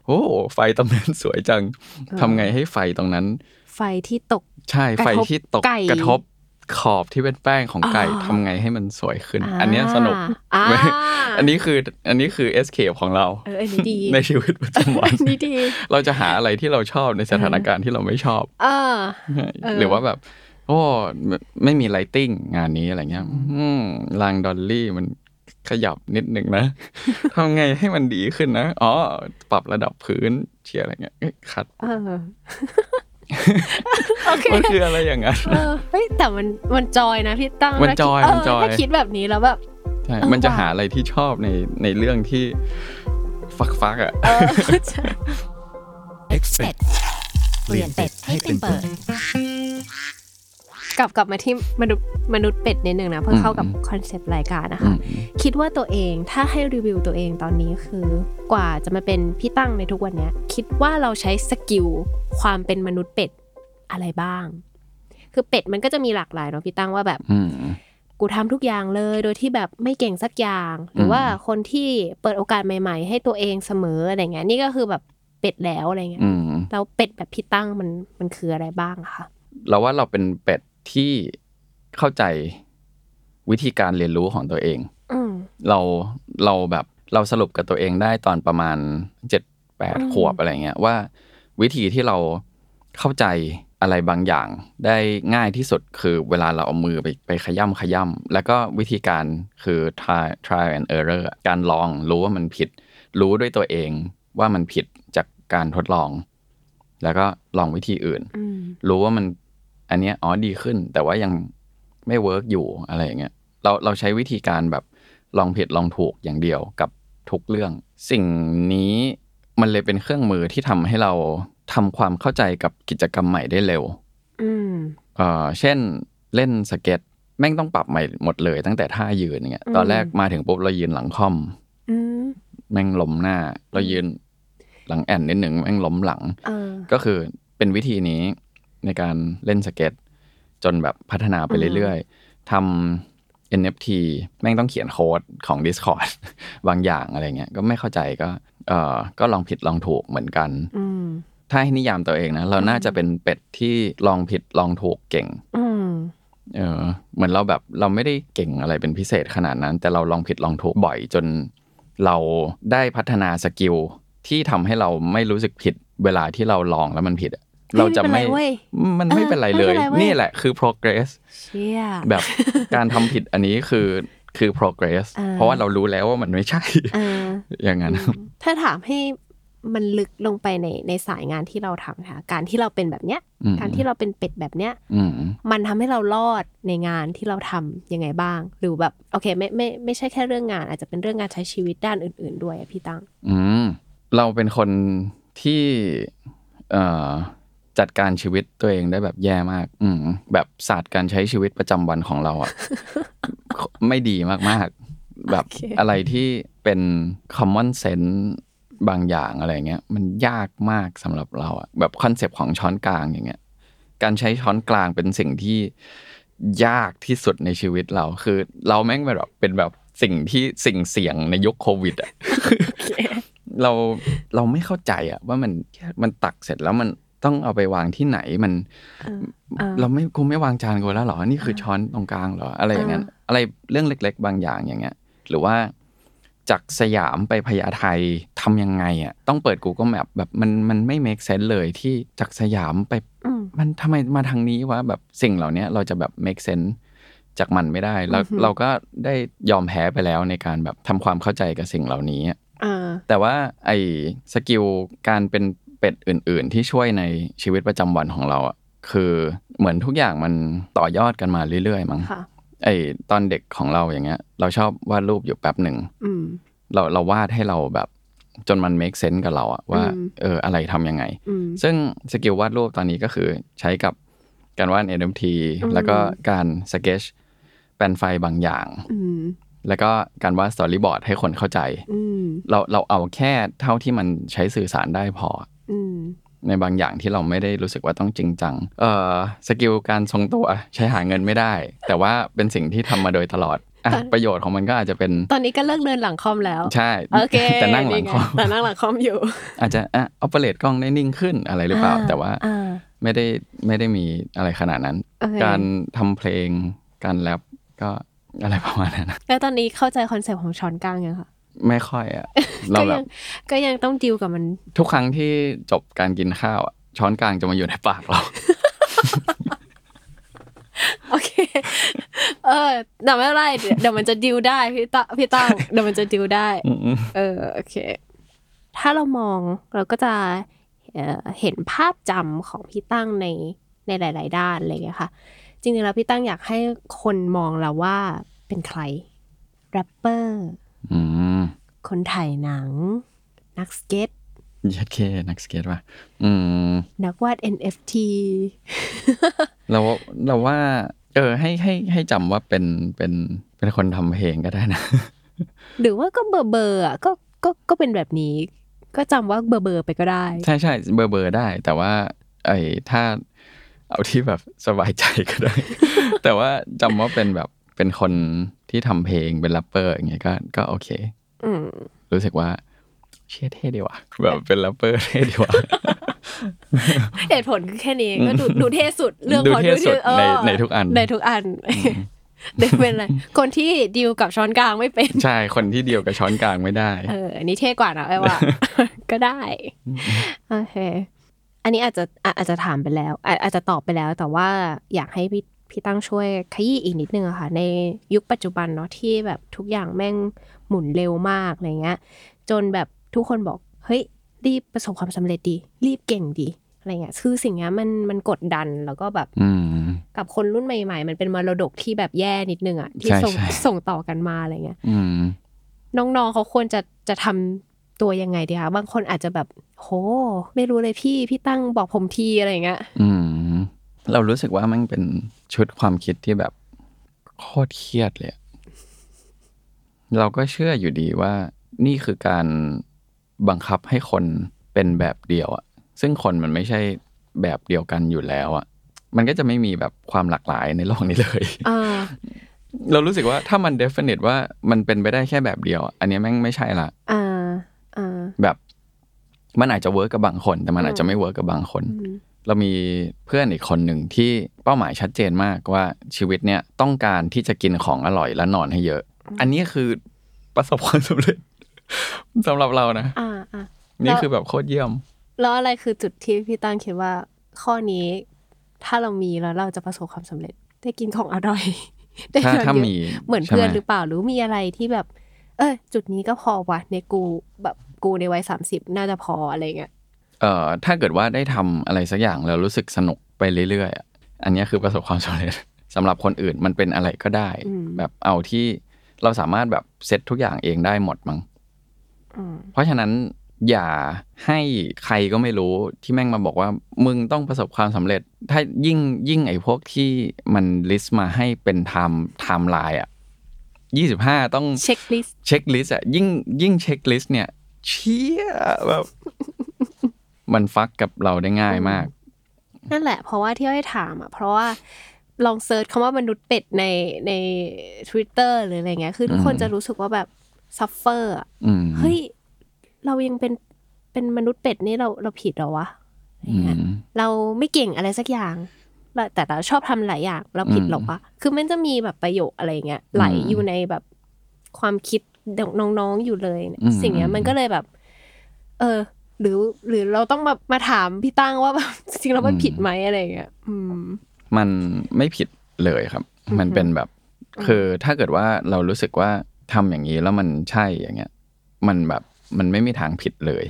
โอ้ไฟตรงนั้นสวยจังทำไงให้ไฟตรงนั้นไฟที่ตกใช่ไฟที่ตกกระทบขอบที่เป็นแป้งของไก่ทำไงให้มันสวยขึ้นอันนี้สนุกอันนี้คืออันนี้คือ escape ของเราในชีวิตประจำวันเราจะหาอะไรที่เราชอบในสถานการณ์ที่เราไม่ชอบหรือว่าแบบโอ้ไม่มีไลท์ติ้งงานนี้อะไรเงี้ยรางดอลลี่มันขยับนิดนึงนะทำไงให้มันดีขึ้นนะอ๋อปรับระดับพื้นเชียร์อะไรเงี้ยคัดมันคืออะไรอย่างนั้นเฮ้ยแต่มันมันจอยนะพี่ตั้งมันจอยมันจอยถ้าคิดแบบนี้แล้วแบบใช่มันจะหาอะไรที่ชอบในในเรื่องที่ฟักๆอ่ะ Expert เปลี่ยนเป็ดให้เป็นเปิดกลับกลับมาที่มนุษย์มนุษย์เป็ดนิดนึงนะเพื่อเข้ากับคอนเซปต์รายการนะคะคิดว่าตัวเองถ้าให้รีวิวตัวเองตอนนี้คือกว่าจะมาเป็นพี่ตั้งในทุกวันนี้คิดว่าเราใช้สกิลความเป็นมนุษย์เป็ดอะไรบ้างคือเป็ดมันก็จะมีหลากหลายเนาะพี่ตั้งว่าแบบกูทำทุกอย่างเลยโดยที่แบบไม่เก่งสักอย่างหรือว่าคนที่เปิดโอกาสใหม่ๆให้ตัวเองเสมออะไรเงี้ยนี่ก็คือแบบเป็ดแล้วอะไรเงี้ยแล้วเป็ดแบบพี่ตั้งมันมันคืออะไรบ้างคะเราว่าเราเป็นเป็ดที่เข้าใจวิธีการเรียนรู้ของตัวเองเราเราแบบเราสรุปกับตัวเองได้ตอนประมาณ เจ็ดแปด ขวบอะไรเงี้ยว่าวิธีที่เราเข้าใจอะไรบางอย่างได้ง่ายที่สุดคือเวลาเราเอามือไปไปขย่ำขย่ำแล้วก็วิธีการคือ try try and error การลองรู้ว่ามันผิดรู้ด้วยตัวเองว่ามันผิดจากการทดลองแล้วก็ลองวิธีอื่นรู้ว่ามันอันเนี้ยอ๋อดีขึ้นแต่ว่ายังไม่เวิร์กอยู่อะไรอย่างเงี้ยเราเราใช้วิธีการแบบลองผิดลองถูกอย่างเดียวกับทุกเรื่องสิ่งนี้มันเลยเป็นเครื่องมือที่ทำให้เราทำความเข้าใจกับกิจกรรมใหม่ได้เร็วเอ่อเช่นเล่นสเก็ตแม่งต้องปรับใหม่หมดเลยตั้งแต่ท่ายืนเงี้ยตอนแรกมาถึงปุ๊บเรายืนหลังค่อมแม่งล้มหน้าเรายืนหลังแอนนิดหนึ่งแม่งล้มหลังก็คือเป็นวิธีนี้ในการเล่นสเก็ตจนแบบพัฒนาไปเรื่อยๆทำ เอ็น เอฟ ที แม่งต้องเขียนโค้ดของ Discord บางอย่างอะไรเงี้ยก็ไม่เข้าใจก็เอ่อก็ลองผิดลองถูกเหมือนกันถ้าให้นิยามตัวเองนะเราน่าจะเป็นเป็ดที่ลองผิดลองถูกเก่งเออเหมือนเราแบบเราไม่ได้เก่งอะไรเป็นพิเศษขนาดนั้นแต่เราลองผิดลองถูกบ่อยจนเราได้พัฒนาสกิลที่ทำให้เราไม่รู้สึกผิดเวลาที่เราลองแล้วมันผิดเราจะไม่มันไม่เป็นไรเลยนี่แหละคือ progress แบบการทำผิดอันนี้คือคือ progress เพราะว่าเรารู้แล้วว่ามันไม่ใช่อย่างนั้นถ้าถามให้มันลึกลงไปในในสายงานที่เราทำค่ะการที่เราเป็นแบบเนี้ยการที่เราเป็นเป็ดแบบเนี้ยมันทำให้เรารอดในงานที่เราทำยังไงบ้างหรือแบบโอเคไม่ไม่ไม่ใช่แค่เรื่องงานอาจจะเป็นเรื่องการใช้ชีวิตด้านอื่นๆด้วยพี่ตั้งเราเป็นคนที่จัดการชีวิตตัวเองได้แบบแย่มากแบบศาสตร์การใช้ชีวิตประจำวันของเราอ่ะ ไม่ดีมากๆแบบ okay. อะไรที่เป็น common sense บางอย่างอะไรเงี้ยมันยากมากสำหรับเราอ่ะแบบคอนเซปต์ของช้อนกลางอย่างเงี้ยการใช้ช้อนกลางเป็นสิ่งที่ยากที่สุดในชีวิตเราคือเราแม่งแบบเป็นแบบสิ่งที่สิ่งเสี่ยงในยุคโควิดอ่ะ okay. เราเราไม่เข้าใจอ่ะว่ามันมันตักเสร็จแล้วมันต้องเอาไปวางที่ไหนมันเราไม่กูไม่วางจานกูแล้วหรอนี่คือช้อนตรงกลางหรออะไรอย่างเงี้ยอะไรเรื่องเล็กๆบางอย่างอย่างเงี้ยหรือว่าจากสยามไปพญาไททำยังไงอ่ะต้องเปิด Google Map แบบมันมันไม่ make sense เลยที่จากสยามไปมันทำไมมาทางนี้วะแบบสิ่งเหล่านี้เราจะแบบ make sense จากมันไม่ได้แล้วเราก็ได้ยอมแพ้ไปแล้วในการแบบทำความเข้าใจกับสิ่งเหล่านี้แต่ว่าไอ้สกิลการเป็นเป็ดอื่นๆที่ช่วยในชีวิตประจำวันของเราอ่ะคือเหมือนทุกอย่างมันต่อยอดกันมาเรื่อยๆมั้งไอตอนเด็กของเราอย่างเงี้ยเราชอบวาดรูปอยู่แป๊บหนึ่งเราเราวาดให้เราแบบจนมัน make sense กับเราอ่ะว่าเอออะไรทำยังไงซึ่งสกิลวาดรูปตอนนี้ก็คือใช้กับการวาด เอ็น เอฟ ที แล้วก็การ sketch แปลนไฟบางอย่าง แล้วก็การวาดสตอรี่บอร์ดให้คนเข้าใจเราเราเอาแค่เท่าที่มันใช้สื่อสารได้พอในบางอย่างที่เราไม่ได้รู้สึกว่าต้องจริงจังเอ่อสกิลการทรงตัวใช้หาเงินไม่ได้แต่ว่าเป็นสิ่งที่ทำมาโดยตลอดประโยชน์ของมันก็อาจจะเป็นตอนนี้ก็เลิกเดินหลังคอมแล้วใช่แต่นั่งหลังคอมแต่นั่งหลังคอมอยู่อาจจะอ่ะออเปเรตกล้องได้นิ่งขึ้นอะไรหรือเปล่าแต่ว่าไม่ได้ไม่ได้มีอะไรขนาดนั้นการทำเพลงการแรปก็อะไรประมาณนั้นแล้วตอนนี้เข้าใจคอนเซ็ปต์ของช้อนกลางยังคะไม่ค่อยอ่ะเราแบบก็ยังต้องดิวกับมันทุกครั้งที่จบการกินข้าวช้อนกลางจะมาอยู่ในปากเราโอเคเออแต่ไม่เป็นไรเดี๋ยวมันจะดิวได้พี่ต้าพี่ต้าเดี๋ยวมันจะดิวได้เออโอเคถ้าเรามองเราก็จะเห็นภาพจำของพี่ตั้งในในหลายๆด้านอะไรอย่างเงี้ยค่ะจริงๆแล้วพี่ตั้งอยากให้คนมองเราว่าเป็นใครแรปเปอร์คนถ่ายหนังนักสเก็ตยัดเคนักสเก็ตว่ะนักวาด เอ็น เอฟ ที เราเราว่าเออให้ให้ให้จำว่าเป็นเป็นเป็นคนทำเพลงก็ได้นะหรือว่าก็เบอร์เบอร์อ่ะก็ก็ก็เป็นแบบนี้ก็จำว่าเบอร์เบอร์ไปก็ได้ใช่ใช่เบอร์เบอร์ได้แต่ว่าไอ้ถ้าเอาที่แบบสบายใจก็ได้ แต่ว่าจำว่าเป็นแบบเป็นคนที่ทำเพลงเป็นแรปเปอร์อย่างเงี้ยก็ก็โอเครู้สึกว่าเชี่ยเท่ดีว่ะแบบเป็นแรปเปอร์เท่ดีว่ะเหตุผลคือแค่นี้ก็ดูดูเท่สุดเรื่องของดูเท่ในในทุกอันในทุกอันได้เป็นอะไรคนที่ดีลกับช้อนกลางไม่เป็นใช่คนที่ดีลกับช้อนกลางไม่ได้เอออันนี้เท่กว่านะไอ้ว่าก็ได้โอเคอันนี้อาจจะอาจจะถามไปแล้วอาจจะตอบไปแล้วแต่ว่าอยากให้พี่พี่ตั้งช่วยขยี้อีกนิดนึงอะค่ะในยุคปัจจุบันเนาะที่แบบทุกอย่างแม่งหมุนเร็วมากอะไรเงี้ยจนแบบทุกคนบอกเฮ้ยรีบประสบความสำเร็จดีรีบเก่งดีอะไรเงี้ยคือสิ่งนี้มันมันกดดันแล้วก็แบบกับคนรุ่นใหม่ๆมันเป็นมรดกที่แบบแย่นิดนึงอะที่ส่งส่งต่อกันมาอะไรเงี้ยน้องๆเขาควรจะจะทำตัวยังไงดีคะบางคนอาจจะแบบโหไม่รู้เลยพี่พี่ตั้งบอกผมทีอะไรเงี้ยเรารู้สึกว่ามันเป็นชุดความคิดที่แบบโคตรเครียดเลยเราก็เชื่ออยู่ดีว่านี่คือการบังคับให้คนเป็นแบบเดียวอ่ะซึ่งคนมันไม่ใช่แบบเดียวกันอยู่แล้วอ่ะมันก็จะไม่มีแบบความหลากหลายในโลกนี้เลย uh. เรารู้สึกว่าถ้ามัน definite ว่ามันเป็นไปได้แค่แบบเดียวอันนี้แม่งไม่ใช่ละ uh. Uh. แบบมันอาจจะเวิร์กกับบางคนแต่มัน uh. อาจจะไม่เวิร์กกับบางคนเรามีเพื่อนอีกคนหนึ่งที่เป้าหมายชัดเจนมากว่าชีวิตเนี่ยต้องการที่จะกินของอร่อยและนอนให้เยอะอันนี้คือประสบความสำเร็จสำหรับเรานะอ่าอ่านี่คือแบบโคตรเยี่ยมแล้วอะไรคือจุดที่พี่ตั้งคิดว่าข้อนี้ถ้าเรามีแล้วเราจะประสบความสำเร็จได้กินของอร่อยได้นอนเยอะเหมือนเพื่อนหรือเปล่าหรือมีอะไรที่แบบเออจุดนี้ก็พอวะในกูแบบกูในวัยสามสิบน่าจะพออะไรเงี้ยเอ่อถ้าเกิดว่าได้ทำอะไรสักอย่างแล้วรู้สึกสนุกไปเรื่อยๆอันนี้คือประสบความสำเร็จสำหรับคนอื่นมันเป็นอะไรก็ได้แบบเอาที่เราสามารถแบบเซตทุกอย่างเองได้หมดมั้งเพราะฉะนั้นอย่าให้ใครก็ไม่รู้ที่แม่งมาบอกว่ามึงต้องประสบความสำเร็จถ้ายิ่งยิ่งไอ้พวกที่มันลิสต์มาให้เป็นไทม์ไทม์ไลน์อ่ะยี่สิบห้าต้องเช็คลิสต์เช็คลิสต์อ่ะยิ่งยิ่งเช็คลิสต์เนี่ยเชี่ยแบบมันฟักกับเราได้ง่ายมากนั่นแหละเพราะว่าที่ให้ถามอ่ะเพราะว่าลองเซิร์ชคำว่ามนุษย์เป็ดในใน Twitter หรืออะไรเงี้ยคือทุกคนจะรู้สึกว่าแบบซัฟเฟอร์อ่ะเฮ้ยเรายังเป็นเป็นมนุษย์เป็ดนี่เราเราผิดเหรอวะเราไม่เก่งอะไรสักอย่างแต่เราชอบทำหลายอย่างเราผิดหรอวะคือมันจะมีแบบประโยคอะไรเงี้ยไหลอยู่ในแบบความคิดน้องๆอยู่เลยสิ่งเนี้ยมันก็เลยแบบเออหรือหรือเราต้องมามาถามพี่ตั้งว่าแบบจริงๆแล้วมันผิดไหมอะไรเงี้ยมันไม่ผิดเลยครับมันเป็นแบบคือถ้าเกิดว่าเรารู้สึกว่าทำอย่างนี้แล้วมันใช่อย่างเงี้ยมันแบบมันไม่มีทางผิดเลย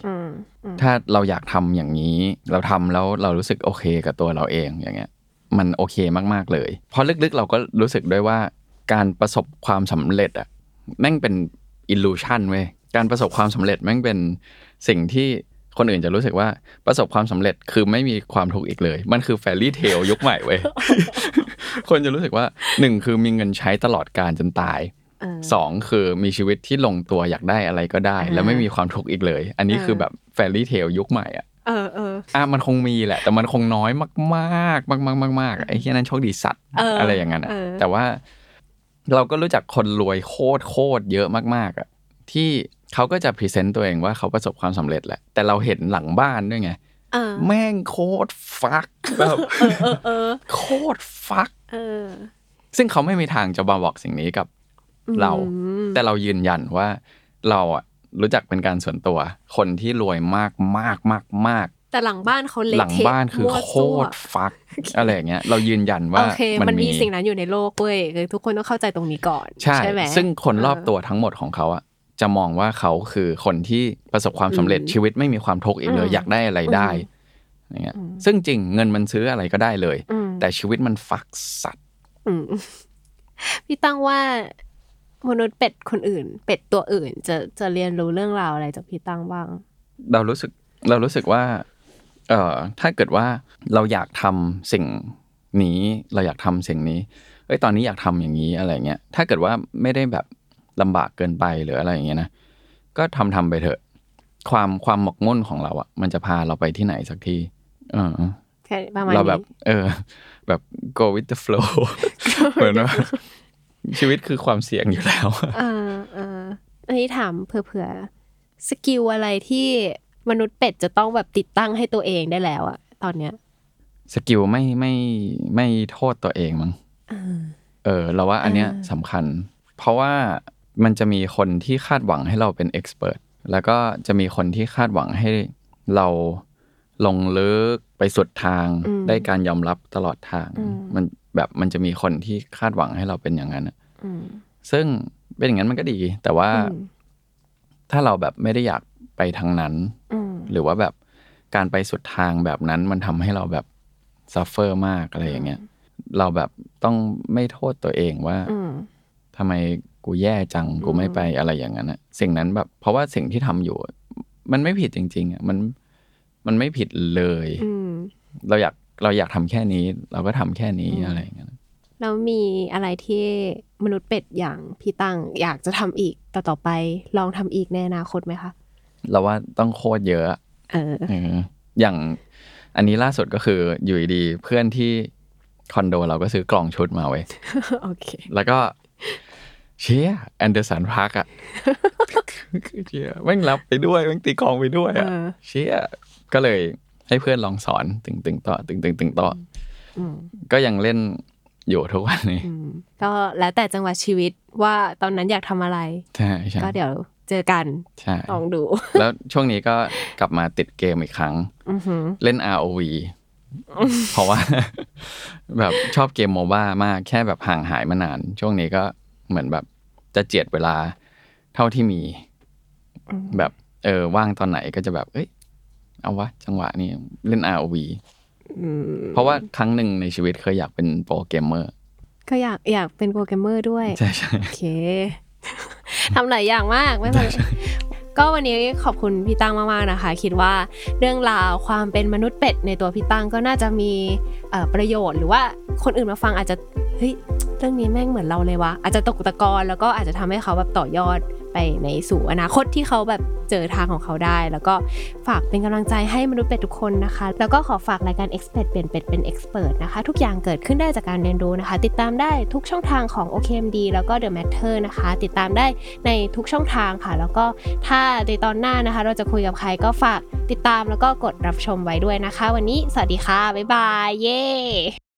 ถ้าเราอยากทำอย่างนี้เราทำแล้วเรารู้สึกโอเคกับตัวเราเองอย่างเงี้ยมันโอเคมากๆเลยเพราะลึกๆเราก็รู้สึกด้วยว่าการประสบความสำเร็จอะแม่งเป็นอิลลูชันเว้ยการประสบความสำเร็จแม่งเป็นสิ่งที่คนอื่นจะรู้สึกว่าประสบความสำเร็จคือไม่มีความทุกข์อีกเลยมันคือแฟรี่เทลยุคใหม่เว้ยคนจะรู้สึกว่าหนึ่งคือมีเงินใช้ตลอดกาลจนตาย สองคือมีชีวิตที่ลงตัวอยากได้อะไรก็ได้แล้วไม่มีความทุกข์อีกเลยอันนี้คือแบบแฟรี่เทลยุคใหม่อ่ะเออเอออ่ะมันคงมีแหละแต่มันคงน้อยมากมากมากมากมากมากไอ้ที่นั่นโชคดีสัตว์อะไรอย่างนั้นแต่ว่าเราก็รู้จักคนรวยโคตรโคตรเยอะมากมากอ่ะที่เขาก็จะพรีเซนต์ตัวเองว่าเขาประสบความสำเร็จแหละแต่เราเห็นหลังบ้านด้วยไงแม่งโคตรฟักแบบโคตรฟักซึ่งเขาไม่มีทางจะมาบอกสิ่งนี้กับเราแต่เรายืนยันว่าเราอ่ะรู้จักเป็นการส่วนตัวคนที่รวยมากมากมากมากแต่หลังบ้านเขาเละเทะหลังบ้านคือโคตรฟักอะไรอย่างเงี้ยเรายืนยันว่ามันมีสิ่งนั้นอยู่ในโลกเว้ยคือทุกคนต้องเข้าใจตรงนี้ก่อนใช่ไหมซึ่งคนรอบตัวทั้งหมดของเขาอ่ะจะมองว่าเขาคือคนที่ประสบความสำเร็จชีวิตไม่มีความทุกข์อีกเลยอยากได้อะไรได้อย่างเงี้ยซึ่งจริงเงินมันซื้ออะไรก็ได้เลยแต่ชีวิตมันฟักสัตว์พี่ตั้งว่ามนุษย์เป็ดคนอื่นเป็ดตัวอื่นจะจะเรียนรู้เรื่องราวอะไรจากพี่ตั้งบ้างเรารู้สึกเรารู้สึกว่าเอ่อถ้าเกิดว่าเราอยากทำสิ่งนี้เราอยากทำสิ่งนี้เอ้ยตอนนี้อยากทำอย่างนี้อะไรเงี้ยถ้าเกิดว่าไม่ได้แบบลำบากเกินไปหรืออะไรอย่างเงี้ยนะก็ทำทำไปเถอะความความหมกมุ่นของเราอ่ะมันจะพาเราไปที่ไหนสักที่เออเราแบบเออแบบ go with the flow เหมือนว่าชีวิตคือความเสี่ยงอยู่แล้วเออเอออันนี้ถามเผื่อๆสกิลอะไรที่มนุษย์เป็ดจะต้องแบบติดตั้งให้ตัวเองได้แล้วอะตอนเนี้ยสกิลไม่ไม่ไม่โทษตัวเองมั้งเออเออเราว่าอันเนี้ยสำคัญเพราะว่ามันจะมีคนที่คาดหวังให้เราเป็น Expert แล้วก็จะมีคนที่คาดหวังให้เราลงลึกไปสุดทางได้การยอมรับตลอดทางมันแบบมันจะมีคนที่คาดหวังให้เราเป็นอย่างนั้นซึ่งเป็นอย่างนั้นมันก็ดีแต่ว่าถ้าเราแบบไม่ได้อยากไปทางนั้นหรือว่าแบบการไปสุดทางแบบนั้นมันทำให้เราแบบซัฟเฟอร์มากอะไรอย่างเงี้ยเราแบบต้องไม่โทษตัวเองว่าทำไมกูแย่จังกูไม่ไปอะไรอย่างนั้นนะสิ่งนั้นแบบเพราะว่าสิ่งที่ทำอยู่มันไม่ผิดจริงๆอ่ะมันมันไม่ผิดเลยเราอยากเราอยากทำแค่นี้เราก็ทำแค่นี้อะไรอย่างเงี้ยแล้วมีอะไรที่มนุษย์เป็ดอย่างพี่ตั้งอยากจะทำอีกต่อต่อไปลองทำอีกในอนาคตไหมคะเราว่าต้องโคตรเยอะเอออย่างอันนี้ล่าสุดก็คืออยู่ดีเพื่อนที่คอนโดเราก็ซื้อกล่องชุดมาไว้โอเคแล้วก็เชียแอนเดอร์สันพาร์คอะเชียแม่งรับไปด้วยแม่งตีกลองไปด้วยอะเชียก็เลยให้เพื่อนลองสอนตึงตึงต่อตึงตึงตึงต่อก็ยังเล่นอยู่ทุกวันนี้ก็แล้วแต่จังหวะชีวิตว่าตอนนั้นอยากทำอะไรใช่ใช่ก็เดี๋ยวเจอกันลองดูแล้วช่วงนี้ก็กลับมาติดเกมอีกครั้งเล่น อาร์ โอ วี เพราะว่าแบบชอบเกมโมบ้ามากแค่แบบห่างหายมานานช่วงนี้ก็เหมือนแบบจะเจียดเวลาเท่าที่มีแบบเออว่างตอนไหนก็จะแบบเอ้ยเอาวะจังหวะนี้เล่น อาร์ โอ วี เพราะว่าครั้งหนึ่งในชีวิตเคยอยากเป็นโปรแกรมเมอร์ก็อยากอยากเป็นโปรแกรมเมอร์ด้วยใช่ๆโอเคทำหลายอย่างมากไม่เป็นไรก็วันนี้ขอบคุณพี่ตั้งมากๆนะคะคิดว่าเรื่องราวความเป็นมนุษย์เป็ดในตัวพี่ตั้งก็น่าจะมีประโยชน์หรือว่าคนอื่นมาฟังอาจจะเฮ้ยเรื่องนี้แม่งเหมือนเราเลยวะอาจจะตกตะกอนแล้วก็อาจจะทำให้เขาแบบต่อยอดไปในสู่อนาคตที่เขาแบบเจอทางของเขาได้แล้วก็ฝากเป็นกำลังใจให้มนุษย์เป็ดทุกคนนะคะแล้วก็ขอฝากรายการ Expert เปลี่ยนเป็ดเป็น Expert นะคะทุกอย่างเกิดขึ้นได้จากการเรียนรู้นะคะติดตามได้ทุกช่องทางของ โอ เค เอ็ม ดี แล้วก็ The Matter นะคะติดตามได้ในทุกช่องทางค่ะแล้วก็ถ้าในตอนหน้านะคะเราจะคุยกับใครก็ฝากติดตามแล้วก็กดรับชมไว้ด้วยนะคะวันนี้สวัสดีค่ะบ๊ายบายเย้